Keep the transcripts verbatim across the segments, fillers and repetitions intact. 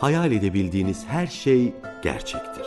hayal edebildiğiniz her şey gerçektir.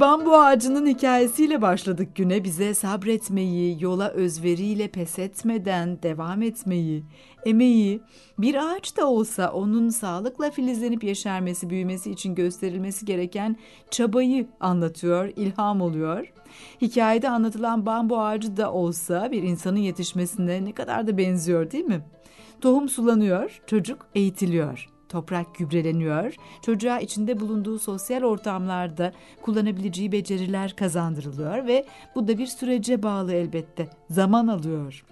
Bambu ağacının hikayesiyle başladık güne. Bize sabretmeyi, yola özveriyle pes etmeden devam etmeyi, emeği, bir ağaç da olsa onun sağlıkla filizlenip yeşermesi, büyümesi için gösterilmesi gereken çabayı anlatıyor, ilham oluyor. Hikayede anlatılan bambu ağacı da olsa bir insanın yetişmesine ne kadar da benziyor, değil mi? Tohum sulanıyor, çocuk eğitiliyor. Toprak gübreleniyor, çocuğa içinde bulunduğu sosyal ortamlarda kullanabileceği beceriler kazandırılıyor ve bu da bir sürece bağlı elbette, zaman alıyor.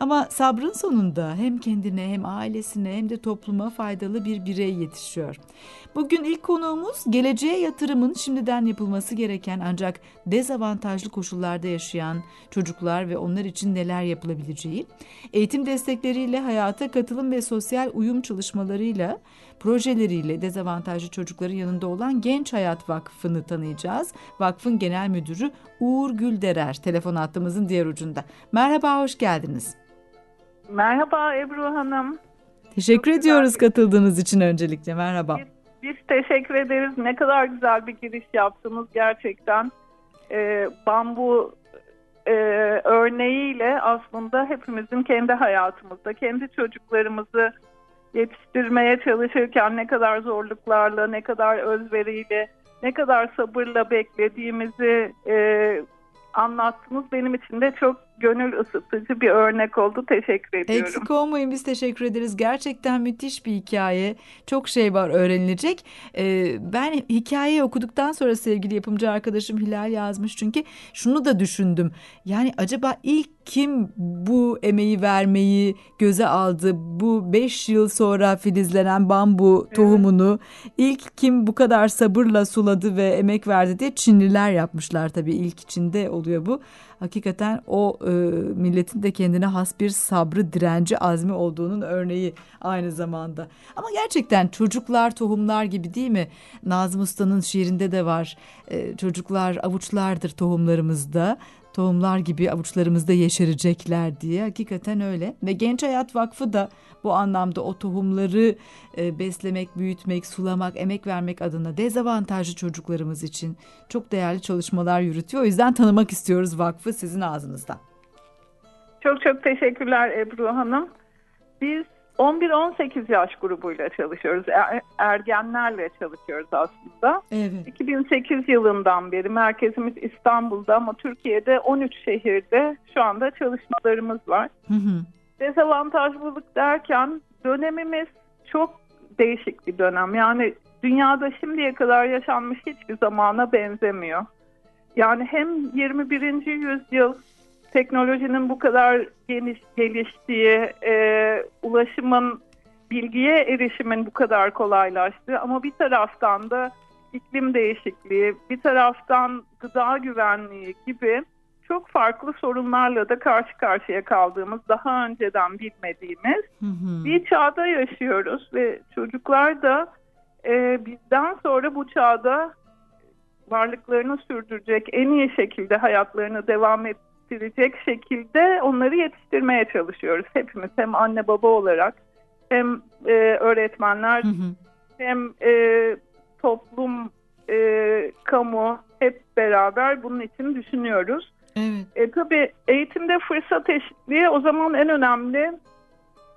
Ama sabrın sonunda hem kendine hem ailesine hem de topluma faydalı bir birey yetişiyor. Bugün ilk konuğumuz geleceğe yatırımın şimdiden yapılması gereken ancak dezavantajlı koşullarda yaşayan çocuklar ve onlar için neler yapılabileceği, eğitim destekleriyle hayata katılım ve sosyal uyum çalışmalarıyla, projeleriyle dezavantajlı çocukların yanında olan Genç Hayat Vakfı'nı tanıyacağız. Vakfın Genel Müdürü Uğur Gülderer telefon hattımızın diğer ucunda. Merhaba, hoş geldiniz. Merhaba Ebru Hanım. Teşekkür Çok ediyoruz güzel. Katıldığınız için öncelikle merhaba. Biz, biz teşekkür ederiz. Ne kadar güzel bir giriş yaptınız gerçekten. E, bambu e, örneğiyle aslında hepimizin kendi hayatımızda, kendi çocuklarımızı yetiştirmeye çalışırken ne kadar zorluklarla, ne kadar özveriyle, ne kadar sabırla beklediğimizi e, anlattınız. Benim için de çok gönül ısıtıcı bir örnek oldu. Teşekkür ediyorum. Eksik olmayın, biz teşekkür ederiz. Gerçekten müthiş bir hikaye. Çok şey var öğrenilecek. Ee, ben hikayeyi okuduktan sonra sevgili yapımcı arkadaşım Hilal yazmış, çünkü şunu da düşündüm. Yani acaba ilk kim bu emeği vermeyi göze aldı? Bu beş yıl sonra filizlenen bambu tohumunu ilk kim bu kadar sabırla suladı ve emek verdi diye Çinliler yapmışlar tabii. İlk Çin'de oluyor bu. Hakikaten o e, milletin de kendine has bir sabrı, direnci, azmi olduğunun örneği aynı zamanda. Ama gerçekten çocuklar tohumlar gibi, değil mi? Nazım Usta'nın şiirinde de var. E, çocuklar avuçlardır tohumlarımızda. Tohumlar gibi avuçlarımızda yeşerecekler diye. Hakikaten öyle. Ve Genç Hayat Vakfı da bu anlamda o tohumları e, beslemek, büyütmek, sulamak, emek vermek adına dezavantajlı çocuklarımız için çok değerli çalışmalar yürütüyor. O yüzden tanımak istiyoruz vakfı sizin ağzınızdan. Çok çok teşekkürler Ebru Hanım. Biz on bir on sekiz yaş grubuyla çalışıyoruz. Er, ergenlerle çalışıyoruz aslında. Evet. iki bin sekiz yılından beri merkezimiz İstanbul'da ama Türkiye'de on üç şehirde şu anda çalışmalarımız var. Hı hı. Dezavantajlılık derken dönemimiz çok değişik bir dönem. Yani dünyada şimdiye kadar yaşanmış hiçbir zamana benzemiyor. Yani hem yirmi birinci yüzyıl teknolojinin bu kadar geniş geliştiği, e, ulaşımın, bilgiye erişimin bu kadar kolaylaştığı ama bir taraftan da iklim değişikliği, bir taraftan gıda güvenliği gibi çok farklı sorunlarla da karşı karşıya kaldığımız, daha önceden bilmediğimiz hı hı. bir çağda yaşıyoruz ve çocuklar da e, bizden sonra bu çağda varlıklarını sürdürecek, en iyi şekilde hayatlarını devam ettirecek şekilde onları yetiştirmeye çalışıyoruz. Hepimiz hem anne baba olarak hem e, öğretmenler hı hı. hem e, toplum, e, kamu hep beraber bunun için düşünüyoruz. Evet. E, tabii eğitimde fırsat eşitliği o zaman en önemli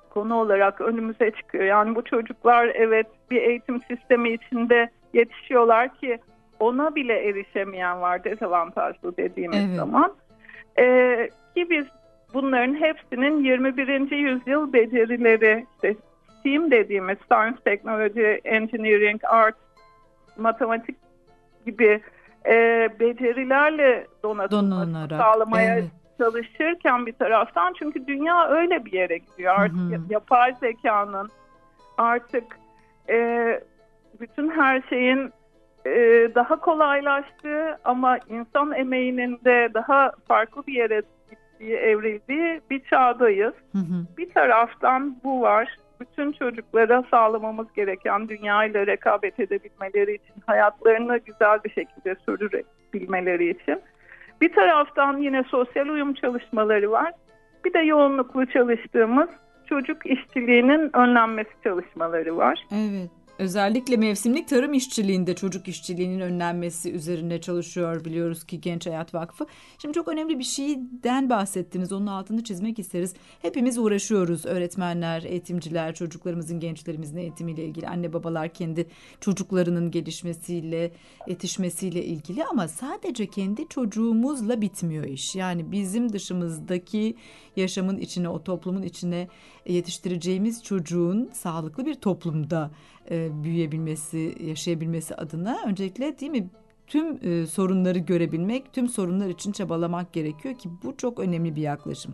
konu olarak önümüze çıkıyor. Yani bu çocuklar evet bir eğitim sistemi içinde yetişiyorlar ki ona bile erişemeyen var dezavantajlı dediğimiz evet. zaman. Ee, ki biz bunların hepsinin yirmi birinci yüzyıl becerileri, işte STEAM dediğimiz Science, Technology, Engineering, Art, matematik gibi e, becerilerle donatılması sağlamaya evet. çalışırken bir taraftan, çünkü dünya öyle bir yere gidiyor artık. Hı-hı. Yapay zekanın artık e, bütün her şeyin daha kolaylaştı ama insan emeğinin de daha farklı bir yere gittiği, evrildiği bir çağdayız. Hı hı. Bir taraftan bu var. bütün çocuklara sağlamamız gereken dünyayla rekabet edebilmeleri için, hayatlarını güzel bir şekilde sürdürebilmeleri için. Bir taraftan yine sosyal uyum çalışmaları var. Bir de yoğunluklu çalıştığımız çocuk işçiliğinin önlenmesi çalışmaları var. Evet. Özellikle mevsimlik tarım işçiliğinde çocuk işçiliğinin önlenmesi üzerine çalışıyor biliyoruz ki Genç Hayat Vakfı. Şimdi çok önemli bir şeyden bahsettiniz. Onun altını çizmek isteriz. Hepimiz uğraşıyoruz. Öğretmenler, eğitimciler, çocuklarımızın, gençlerimizin eğitimiyle ilgili. Anne babalar kendi çocuklarının gelişmesiyle, yetişmesiyle ilgili. Ama sadece kendi çocuğumuzla bitmiyor iş. Yani bizim dışımızdaki yaşamın içine, o toplumun içine yetiştireceğimiz çocuğun sağlıklı bir toplumda büyüyebilmesi, yaşayabilmesi adına öncelikle değil mi tüm e, sorunları görebilmek, tüm sorunlar için çabalamak gerekiyor ki bu çok önemli bir yaklaşım.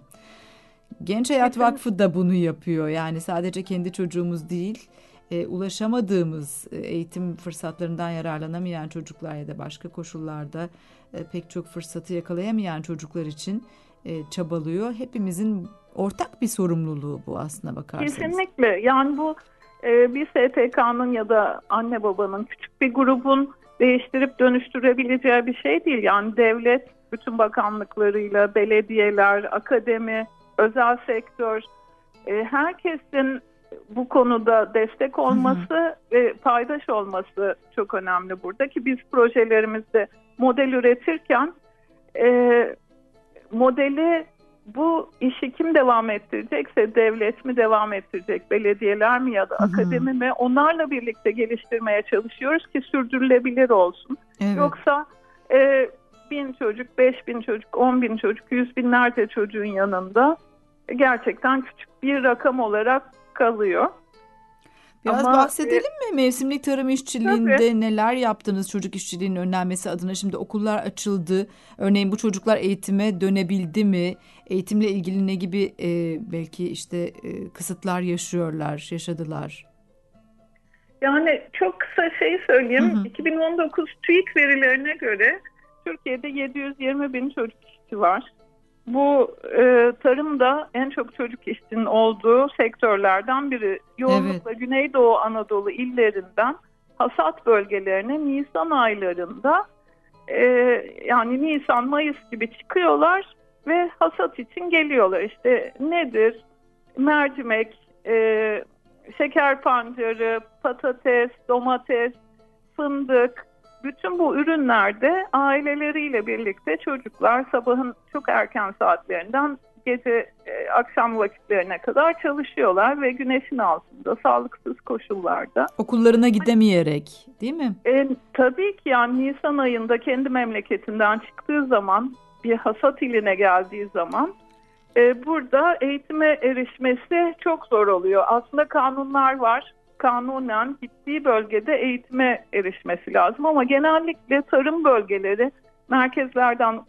Genç Hayat Vakfı da bunu yapıyor. Yani sadece kendi çocuğumuz değil, e, ulaşamadığımız e, eğitim fırsatlarından yararlanamayan çocuklar ya da başka koşullarda e, pek çok fırsatı yakalayamayan çocuklar için e, çabalıyor. Hepimizin ortak bir sorumluluğu bu aslına bakarsanız. Kesinlikle. Yani bu bir S T K'nın ya da anne babanın, küçük bir grubun değiştirip dönüştürebileceği bir şey değil. Yani devlet, bütün bakanlıklarıyla, belediyeler, akademi, özel sektör, herkesin bu konuda destek olması Hı-hı. ve paydaş olması çok önemli burada ki biz projelerimizde model üretirken modeli, bu işi kim devam ettirecekse, devlet mi devam ettirecek, belediyeler mi ya da akademi Hı-hı. mi, onlarla birlikte geliştirmeye çalışıyoruz ki sürdürülebilir olsun. Evet. Yoksa e, bin çocuk, beş bin çocuk, on bin çocuk, yüz binlerce çocuğun yanında gerçekten küçük bir rakam olarak kalıyor. Biraz Ama, bahsedelim mi? Mevsimlik tarım işçiliğinde tabii. neler yaptınız çocuk işçiliğinin önlenmesi adına? Şimdi okullar açıldı. Örneğin bu çocuklar eğitime dönebildi mi? Eğitimle ilgili ne gibi e, belki işte e, kısıtlar yaşıyorlar, yaşadılar? Yani çok kısa şey söyleyeyim. Hı hı. iki bin on dokuz TÜİK verilerine göre Türkiye'de yedi yüz yirmi bin çocuk işçi var. Bu e, tarımda en çok çocuk işçinin olduğu sektörlerden biri. Yoğunlukla evet. Güneydoğu Anadolu illerinden hasat bölgelerine Nisan aylarında e, yani Nisan, Mayıs gibi çıkıyorlar ve hasat için geliyorlar. İşte nedir? Mercimek, e, şeker pancarı, patates, domates, fındık. Bütün bu ürünlerde aileleriyle birlikte çocuklar sabahın çok erken saatlerinden gece e, akşam vakitlerine kadar çalışıyorlar ve güneşin altında, sağlıksız koşullarda. Okullarına gidemeyerek, değil mi? E, tabii ki yani Nisan ayında kendi memleketinden çıktığı zaman, bir hasat iline geldiği zaman e, burada eğitime erişmesi çok zor oluyor. Aslında kanunlar var. Kanunen gittiği bölgede eğitime erişmesi lazım ama genellikle tarım bölgeleri merkezlerden,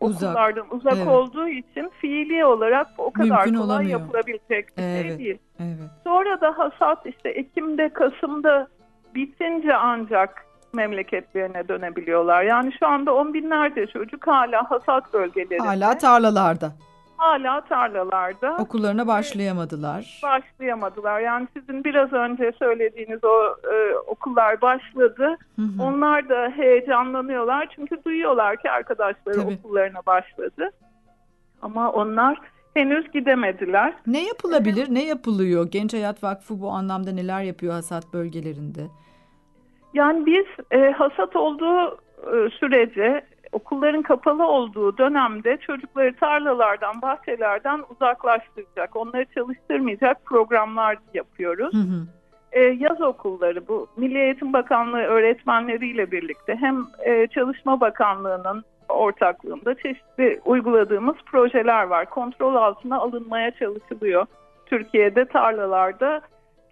okullardan uzak evet. olduğu için fiili olarak o kadar mümkün kolay olamıyor. Yapılabilecek bir evet. şey değil. Evet. Sonra da hasat işte Ekim'de, Kasım'da bitince ancak memleketlerine dönebiliyorlar. Yani şu anda on binlerce çocuk hala hasat bölgelerinde. Hala tarlalarda. Hala tarlalarda. Okullarına başlayamadılar. Başlayamadılar. Yani sizin biraz önce söylediğiniz o e, okullar başladı. Hı hı. Onlar da heyecanlanıyorlar. Çünkü duyuyorlar ki arkadaşları Tabii. okullarına başladı. Ama onlar henüz gidemediler. Ne yapılabilir? Evet. Ne yapılıyor? Genç Hayat Vakfı bu anlamda neler yapıyor hasat bölgelerinde? Yani biz e, hasat olduğu e, sürece... Okulların kapalı olduğu dönemde çocukları tarlalardan, bahçelerden uzaklaştıracak, onları çalıştırmayacak programlar yapıyoruz. Hı hı. Ee, yaz okulları, bu Milli Eğitim Bakanlığı öğretmenleriyle birlikte hem e, Çalışma Bakanlığı'nın ortaklığında çeşitli uyguladığımız projeler var. Kontrol altına alınmaya çalışılıyor. Türkiye'de tarlalarda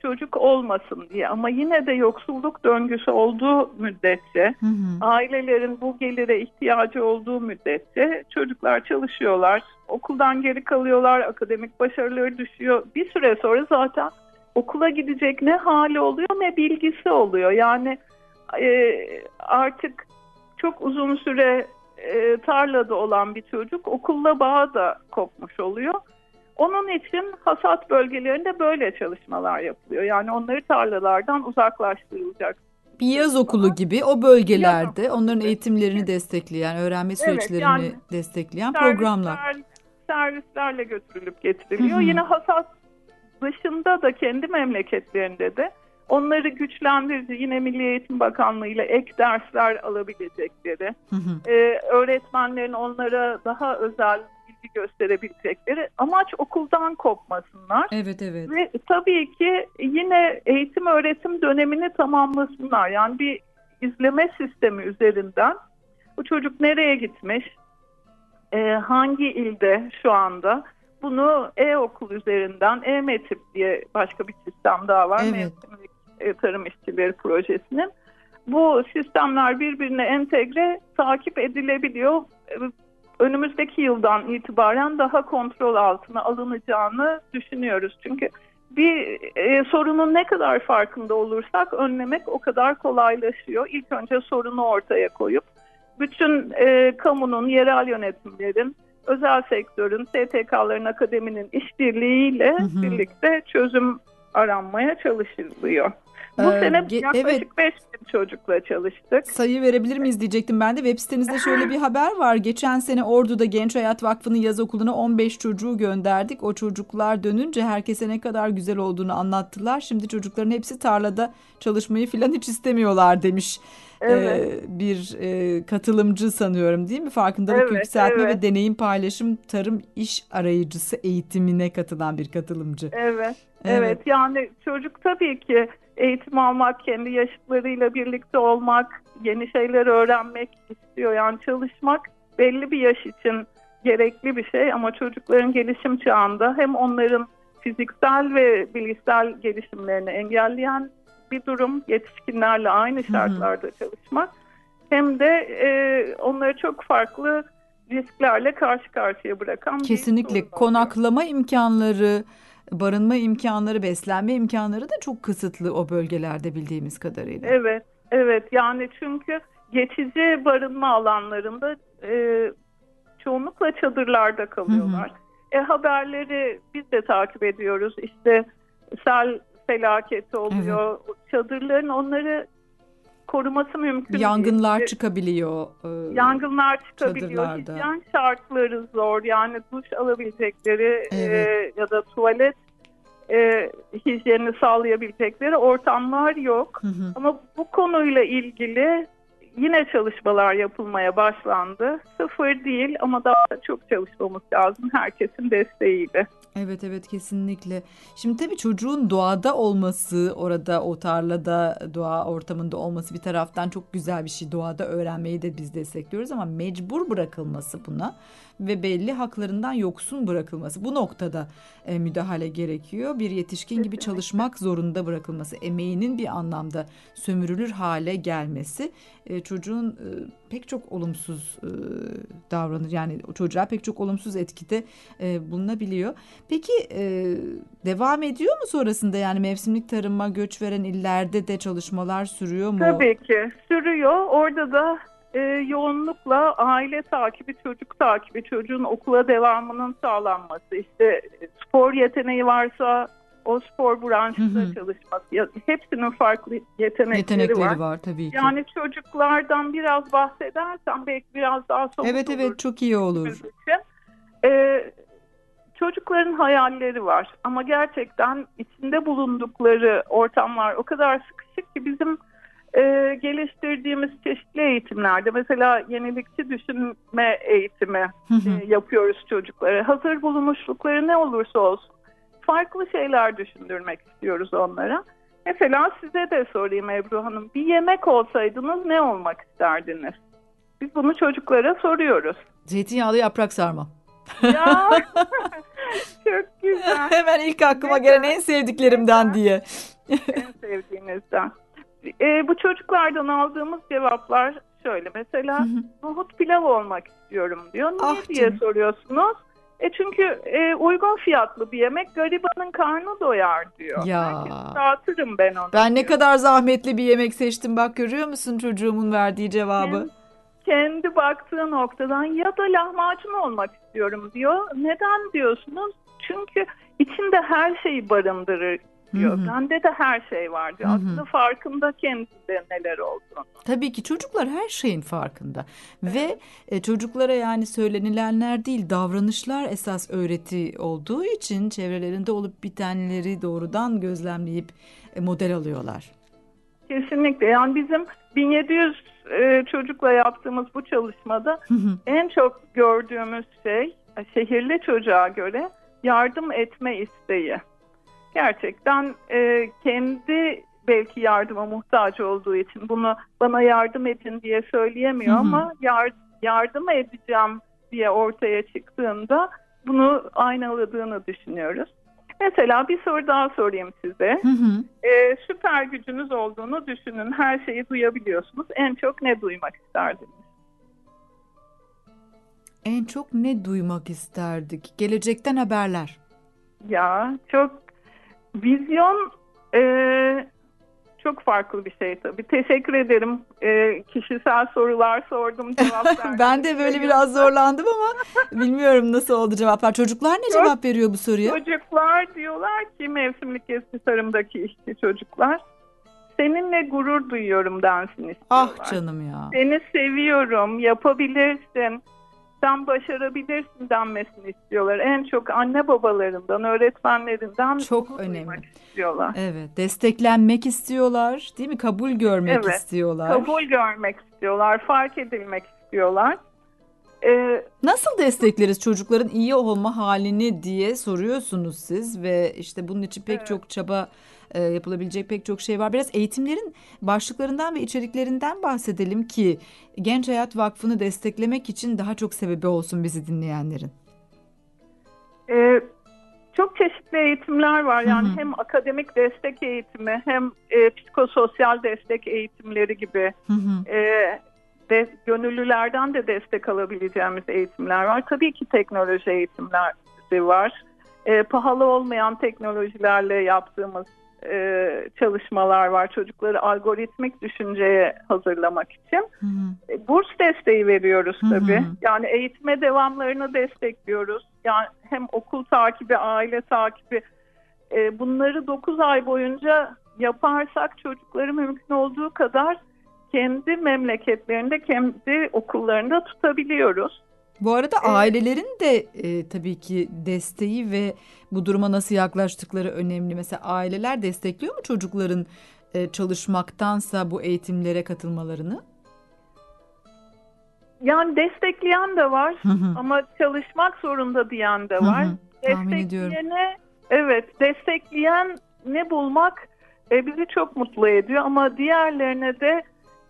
çocuk olmasın diye, ama yine de yoksulluk döngüsü olduğu müddetçe, hı hı. ailelerin bu gelire ihtiyacı olduğu müddetçe çocuklar çalışıyorlar, okuldan geri kalıyorlar, akademik başarıları düşüyor. Bir süre sonra zaten okula gidecek ne hali oluyor ne bilgisi oluyor. Yani e, artık çok uzun süre e, tarlada olan bir çocuk okulla bağı da kopmuş oluyor. Onun için hasat bölgelerinde böyle çalışmalar yapılıyor. Yani onları tarlalardan uzaklaştırılacak. Bir yaz okulu gibi o bölgelerde yaz onların okulu. Eğitimlerini destekleyen, öğrenme evet, süreçlerini yani destekleyen servisler, programlar. Servislerle götürülüp getiriliyor. Hı-hı. Yine hasat dışında da kendi memleketlerinde de onları güçlendirici, yine Milli Eğitim Bakanlığı ile ek dersler alabilecekleri, hı hı. E, öğretmenlerin onlara daha özel bilgi gösterebilecekleri, amaç okuldan kopmasınlar. Evet, evet. Ve tabii ki yine eğitim öğretim dönemini tamamlasınlar. Yani bir izleme sistemi üzerinden bu çocuk nereye gitmiş, e, hangi ilde şu anda, bunu e-okul üzerinden e-metip diye başka bir sistem daha var. Evet. Meğitimli Tarım İşçileri Projesi'nin. Bu sistemler birbirine entegre, takip edilebiliyor. Önümüzdeki yıldan itibaren daha kontrol altına alınacağını düşünüyoruz. Çünkü bir e, sorunun ne kadar farkında olursak önlemek o kadar kolaylaşıyor. İlk önce sorunu ortaya koyup bütün e, kamunun, yerel yönetimlerin, özel sektörün, S T K'ların, akademinin işbirliğiyle birlikte çözüm aranmaya çalışılıyor. Bu ee, sene yaklaşık evet. beş bin çocukla çalıştık. Sayı verebilir miyiz diyecektim ben de. Web sitenizde şöyle bir haber var. Geçen sene Ordu'da Genç Hayat Vakfı'nın yaz okuluna on beş çocuğu gönderdik. O çocuklar dönünce herkese ne kadar güzel olduğunu anlattılar. Şimdi çocukların hepsi tarlada çalışmayı falan hiç istemiyorlar demiş. Evet. Ee, bir e, katılımcı sanıyorum, değil mi? Farkındalık evet, yükseltme evet. ve deneyim paylaşım tarım iş arayıcısı eğitimine katılan bir katılımcı. Evet, evet. evet. Yani çocuk tabii ki eğitim almak, kendi yaşıtlarıyla birlikte olmak, yeni şeyler öğrenmek istiyor. Yani çalışmak belli bir yaş için gerekli bir şey ama çocukların gelişim çağında hem onların fiziksel ve bilişsel gelişimlerini engelleyen bir durum, yetişkinlerle aynı şartlarda Hı-hı. çalışmak, hem de e, onları çok farklı risklerle karşı karşıya bırakan kesinlikle konaklama oluyor. imkanları, barınma imkanları, beslenme imkanları da çok kısıtlı o bölgelerde bildiğimiz kadarıyla. Evet, evet. Yani çünkü geçici barınma alanlarında e, çoğunlukla çadırlarda kalıyorlar. Hı-hı. E haberleri biz de takip ediyoruz. İşte sel felaketi oluyor. Evet. Çadırların onları koruması mümkün Yangınlar değil. çıkabiliyor. E, Yangınlar çıkabiliyor. Hijyen şartları zor. Yani duş alabilecekleri evet. e, ya da tuvalet e, hijyenini sağlayabilecekleri ortamlar yok. Hı hı. Ama bu konuyla ilgili yine çalışmalar yapılmaya başlandı. Sıfır değil ama daha çok çalışmamız lazım herkesin desteğiyle. Evet evet kesinlikle. Şimdi tabii çocuğun doğada olması, orada o tarlada doğa ortamında olması bir taraftan çok güzel bir şey. Doğada öğrenmeyi de biz destekliyoruz ama mecbur bırakılması buna ve belli haklarından yoksun bırakılması. Bu noktada e, müdahale gerekiyor. Bir yetişkin Kesinlikle. gibi çalışmak zorunda bırakılması, emeğinin bir anlamda sömürülür hale gelmesi e, çocuğun e, pek çok olumsuz e, davranır. Yani çocuğa pek çok olumsuz etkide e, bulunabiliyor. Peki e, devam ediyor mu sonrasında, yani mevsimlik tarıma göç veren illerde de çalışmalar sürüyor mu? Tabii ki sürüyor. Orada da e, yoğunlukla aile takibi, çocuk takibi, çocuğun okula devamının sağlanması, işte spor yeteneği varsa o spor branşında Hı-hı. çalışması. Ya, hepsinin farklı yetenekleri, yetenekleri var. var tabii ki. Yani çocuklardan biraz bahsedersen belki biraz daha somut evet, olur. Evet evet çok iyi olur. Evet. Çocukların hayalleri var ama gerçekten içinde bulundukları ortamlar o kadar sıkışık ki bizim e, geliştirdiğimiz çeşitli eğitimlerde, mesela yenilikçi düşünme eğitimi e, yapıyoruz çocuklara. Hazır bulunmuşlukları ne olursa olsun farklı şeyler düşündürmek istiyoruz onlara. Mesela size de sorayım Ebru Hanım, bir yemek olsaydınız ne olmak isterdiniz? Biz bunu çocuklara soruyoruz. Zeytinyağlı yaprak sarma. Ya çok güzel. Hemen ilk aklıma gelen en sevdiklerimden diye. En sevdiğinizden. E, bu çocuklardan aldığımız cevaplar şöyle. Mesela nohut pilav olmak istiyorum diyor. Niye ah, diye canım. soruyorsunuz. E çünkü e, uygun fiyatlı bir yemek garibanın karnı doyar diyor. Ya. Dağıtırım ben onu. Ben diyor. Ne kadar zahmetli bir yemek seçtim, bak görüyor musun çocuğumun verdiği cevabı. Evet. kendi baktığı noktadan, ya da lahmacun olmak istiyorum diyor. Neden diyorsunuz? Çünkü içinde her şeyi barındırır diyor. Hı-hı. Bende de her şey var diyor. Hı-hı. Aslında farkında kendinde neler olduğunu. Tabii ki çocuklar her şeyin farkında. Evet. Ve çocuklara yani söylenilenler değil, davranışlar esas öğreti olduğu için çevrelerinde olup bitenleri doğrudan gözlemleyip model alıyorlar. Kesinlikle. Yani bizim bin yedi yüz e, çocukla yaptığımız bu çalışmada hı hı. en çok gördüğümüz şey, şehirli çocuğa göre yardım etme isteği. Gerçekten e, kendi belki yardıma muhtaç olduğu için bunu bana yardım edin diye söyleyemiyor, hı hı. ama yar, yardım edeceğim diye ortaya çıktığında bunu aynaladığını düşünüyoruz. Mesela bir soru daha sorayım size. Hı hı. Ee, süper gücünüz olduğunu düşünün. Her şeyi duyabiliyorsunuz. En çok ne duymak isterdiniz? En çok ne duymak isterdik? Gelecekten haberler. Ya çok vizyon e, çok farklı bir şey tabii. Teşekkür ederim. E, kişisel sorular sordum. Cevaplar. Ben de böyle biraz zorlandım ama bilmiyorum nasıl oldu cevaplar. Çocuklar ne çok, cevap veriyor bu soruya? Çocuklar diyorlar ki mevsimlik eski tarımdaki işte çocuklar. Seninle gurur duyuyorum densin istiyorlar. Ah canım ya. Seni seviyorum, yapabilirsin, sen başarabilirsin denmesini istiyorlar. En çok anne babalarından, öğretmenlerinden çok önemli istiyorlar. Evet, desteklenmek istiyorlar, değil mi? Kabul görmek evet, istiyorlar. Kabul görmek istiyorlar, fark edilmek istiyorlar. Ee, Nasıl destekleriz çocukların iyi olma halini diye soruyorsunuz siz ve işte bunun için pek evet. çok çaba e, yapılabilecek pek çok şey var. Biraz eğitimlerin başlıklarından ve içeriklerinden bahsedelim ki Genç Hayat Vakfı'nı desteklemek için daha çok sebebi olsun bizi dinleyenlerin. Ee, çok çeşitli eğitimler var yani, hı hı. hem akademik destek eğitimi hem e, psikososyal destek eğitimleri gibi. Hı hı. E, Ve gönüllülerden de destek alabileceğimiz eğitimler var. Tabii ki teknoloji eğitimleri var. E, pahalı olmayan teknolojilerle yaptığımız e, çalışmalar var. Çocukları algoritmik düşünceye hazırlamak için. Hı hı. E, burs desteği veriyoruz tabii. Hı hı. Yani eğitime devamlarını destekliyoruz. Yani hem okul takibi, aile takibi. E, bunları dokuz ay boyunca yaparsak çocukları mümkün olduğu kadar kendi memleketlerinde, kendi okullarında tutabiliyoruz. Bu arada ee, ailelerin de e, tabii ki desteği ve bu duruma nasıl yaklaştıkları önemli. Mesela aileler destekliyor mu çocukların e, çalışmaktansa bu eğitimlere katılmalarını? Yani destekleyen de var hı hı. ama çalışmak zorunda diyen de var. Hı hı. Destekleyene, evet, destekleyen ne bulmak e, bizi çok mutlu ediyor ama diğerlerine de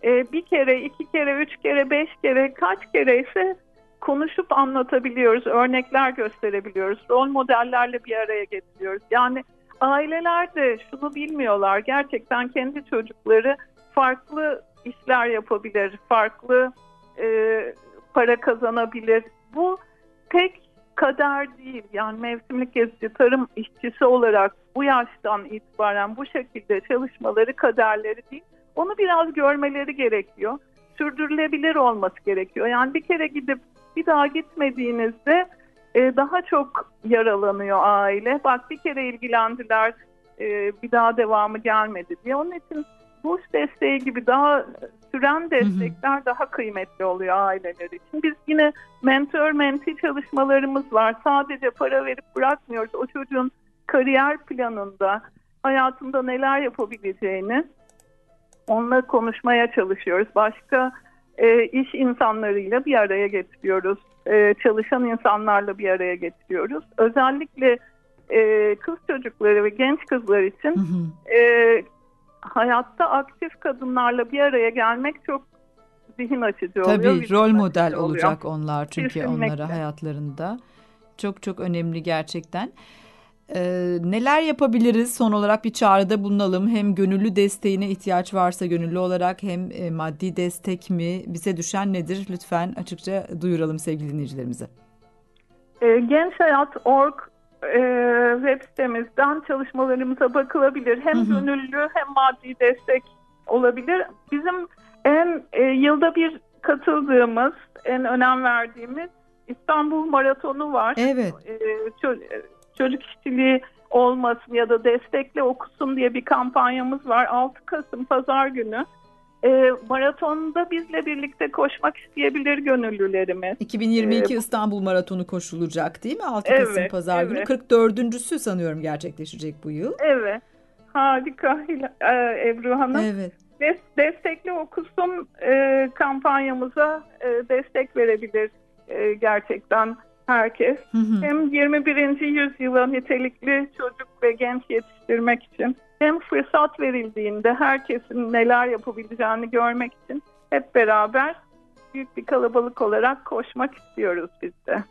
bir kere, iki kere, üç kere, beş kere, kaç kere ise konuşup anlatabiliyoruz, örnekler gösterebiliyoruz, rol modellerle bir araya getiriyoruz. Yani aileler de şunu bilmiyorlar, gerçekten kendi çocukları farklı işler yapabilir, farklı e, para kazanabilir. Bu tek kader değil, yani mevsimlik gezici tarım işçisi olarak bu yaştan itibaren bu şekilde çalışmaları kaderleri değil. Onu biraz görmeleri gerekiyor. Sürdürülebilir olması gerekiyor. Yani bir kere gidip bir daha gitmediğinizde e, daha çok yaralanıyor aile. Bak bir kere ilgilendiler e, bir daha devamı gelmedi diye. Onun için burs desteği gibi daha süren destekler hı hı. daha kıymetli oluyor aileler için. Biz yine mentor menti çalışmalarımız var. Sadece para verip bırakmıyoruz. O çocuğun kariyer planında, hayatında neler yapabileceğini onunla konuşmaya çalışıyoruz. Başka e, iş insanlarıyla bir araya getiriyoruz. E, çalışan insanlarla bir araya getiriyoruz. Özellikle e, kız çocukları ve genç kızlar için hı hı. E, hayatta aktif kadınlarla bir araya gelmek çok zihin açıcı oluyor. Tabii rol model olacak oluyor. Onlar çünkü kesinlikle. Onlara hayatlarında çok çok önemli gerçekten. Ee, neler yapabiliriz? Son olarak bir çağrıda bulunalım. Hem gönüllü desteğine ihtiyaç varsa gönüllü olarak hem e, maddi destek mi? Bize düşen nedir? Lütfen açıkça duyuralım sevgili dinleyicilerimize. E, Gençhayat nokta org e, web sitemizden çalışmalarımıza bakılabilir. Hem Hı-hı. gönüllü hem maddi destek olabilir. Bizim en e, yılda bir katıldığımız, en önem verdiğimiz İstanbul Maratonu var. Evet. Ee, çocuk işçiliği olmasın ya da destekle okusun diye bir kampanyamız var. altı Kasım Pazar günü. E, maratonda bizle birlikte koşmak isteyebilir gönüllülerimiz. iki bin yirmi iki ee, İstanbul Maratonu koşulacak değil mi? altı Kasım evet, Pazar evet. günü. kırk dördüncüsü sanıyorum gerçekleşecek bu yıl. Evet. Harika Ebru Hanım. Evet. Destekli okusun e, kampanyamıza e, destek verebilir e, gerçekten herkes. Hı hı. Hem yirmi birinci yüzyıla nitelikli çocuk ve genç yetiştirmek için, hem fırsat verildiğinde herkesin neler yapabileceğini görmek için hep beraber büyük bir kalabalık olarak koşmak istiyoruz biz de.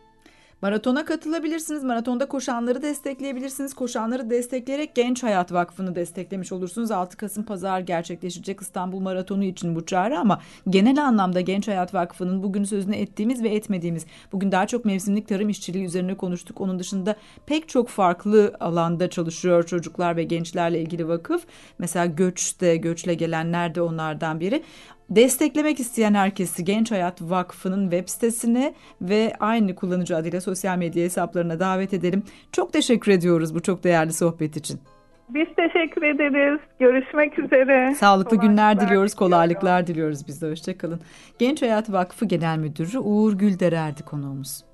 Maratona katılabilirsiniz. Maratonda koşanları destekleyebilirsiniz. Koşanları destekleyerek Genç Hayat Vakfı'nı desteklemiş olursunuz. altı Kasım Pazar gerçekleşecek İstanbul Maratonu için bu çağrı, ama genel anlamda Genç Hayat Vakfı'nın bugün sözünü ettiğimiz ve etmediğimiz, bugün daha çok mevsimlik tarım işçiliği üzerine konuştuk. Onun dışında pek çok farklı alanda çalışıyor çocuklar ve gençlerle ilgili vakıf. Mesela göçte, göçle gelenler de onlardan biri. Desteklemek isteyen herkesi Genç Hayat Vakfı'nın web sitesine ve aynı kullanıcı adıyla sosyal medya hesaplarına davet edelim. Çok teşekkür ediyoruz bu çok değerli sohbet için. Biz teşekkür ederiz. Görüşmek üzere. Sağlıklı kolaylıklar günler diliyoruz, kolaylıklar diliyorum. diliyoruz biz de. Hoşça kalın. Genç Hayat Vakfı Genel Müdürü Uğur Gülderer'di konuğumuz.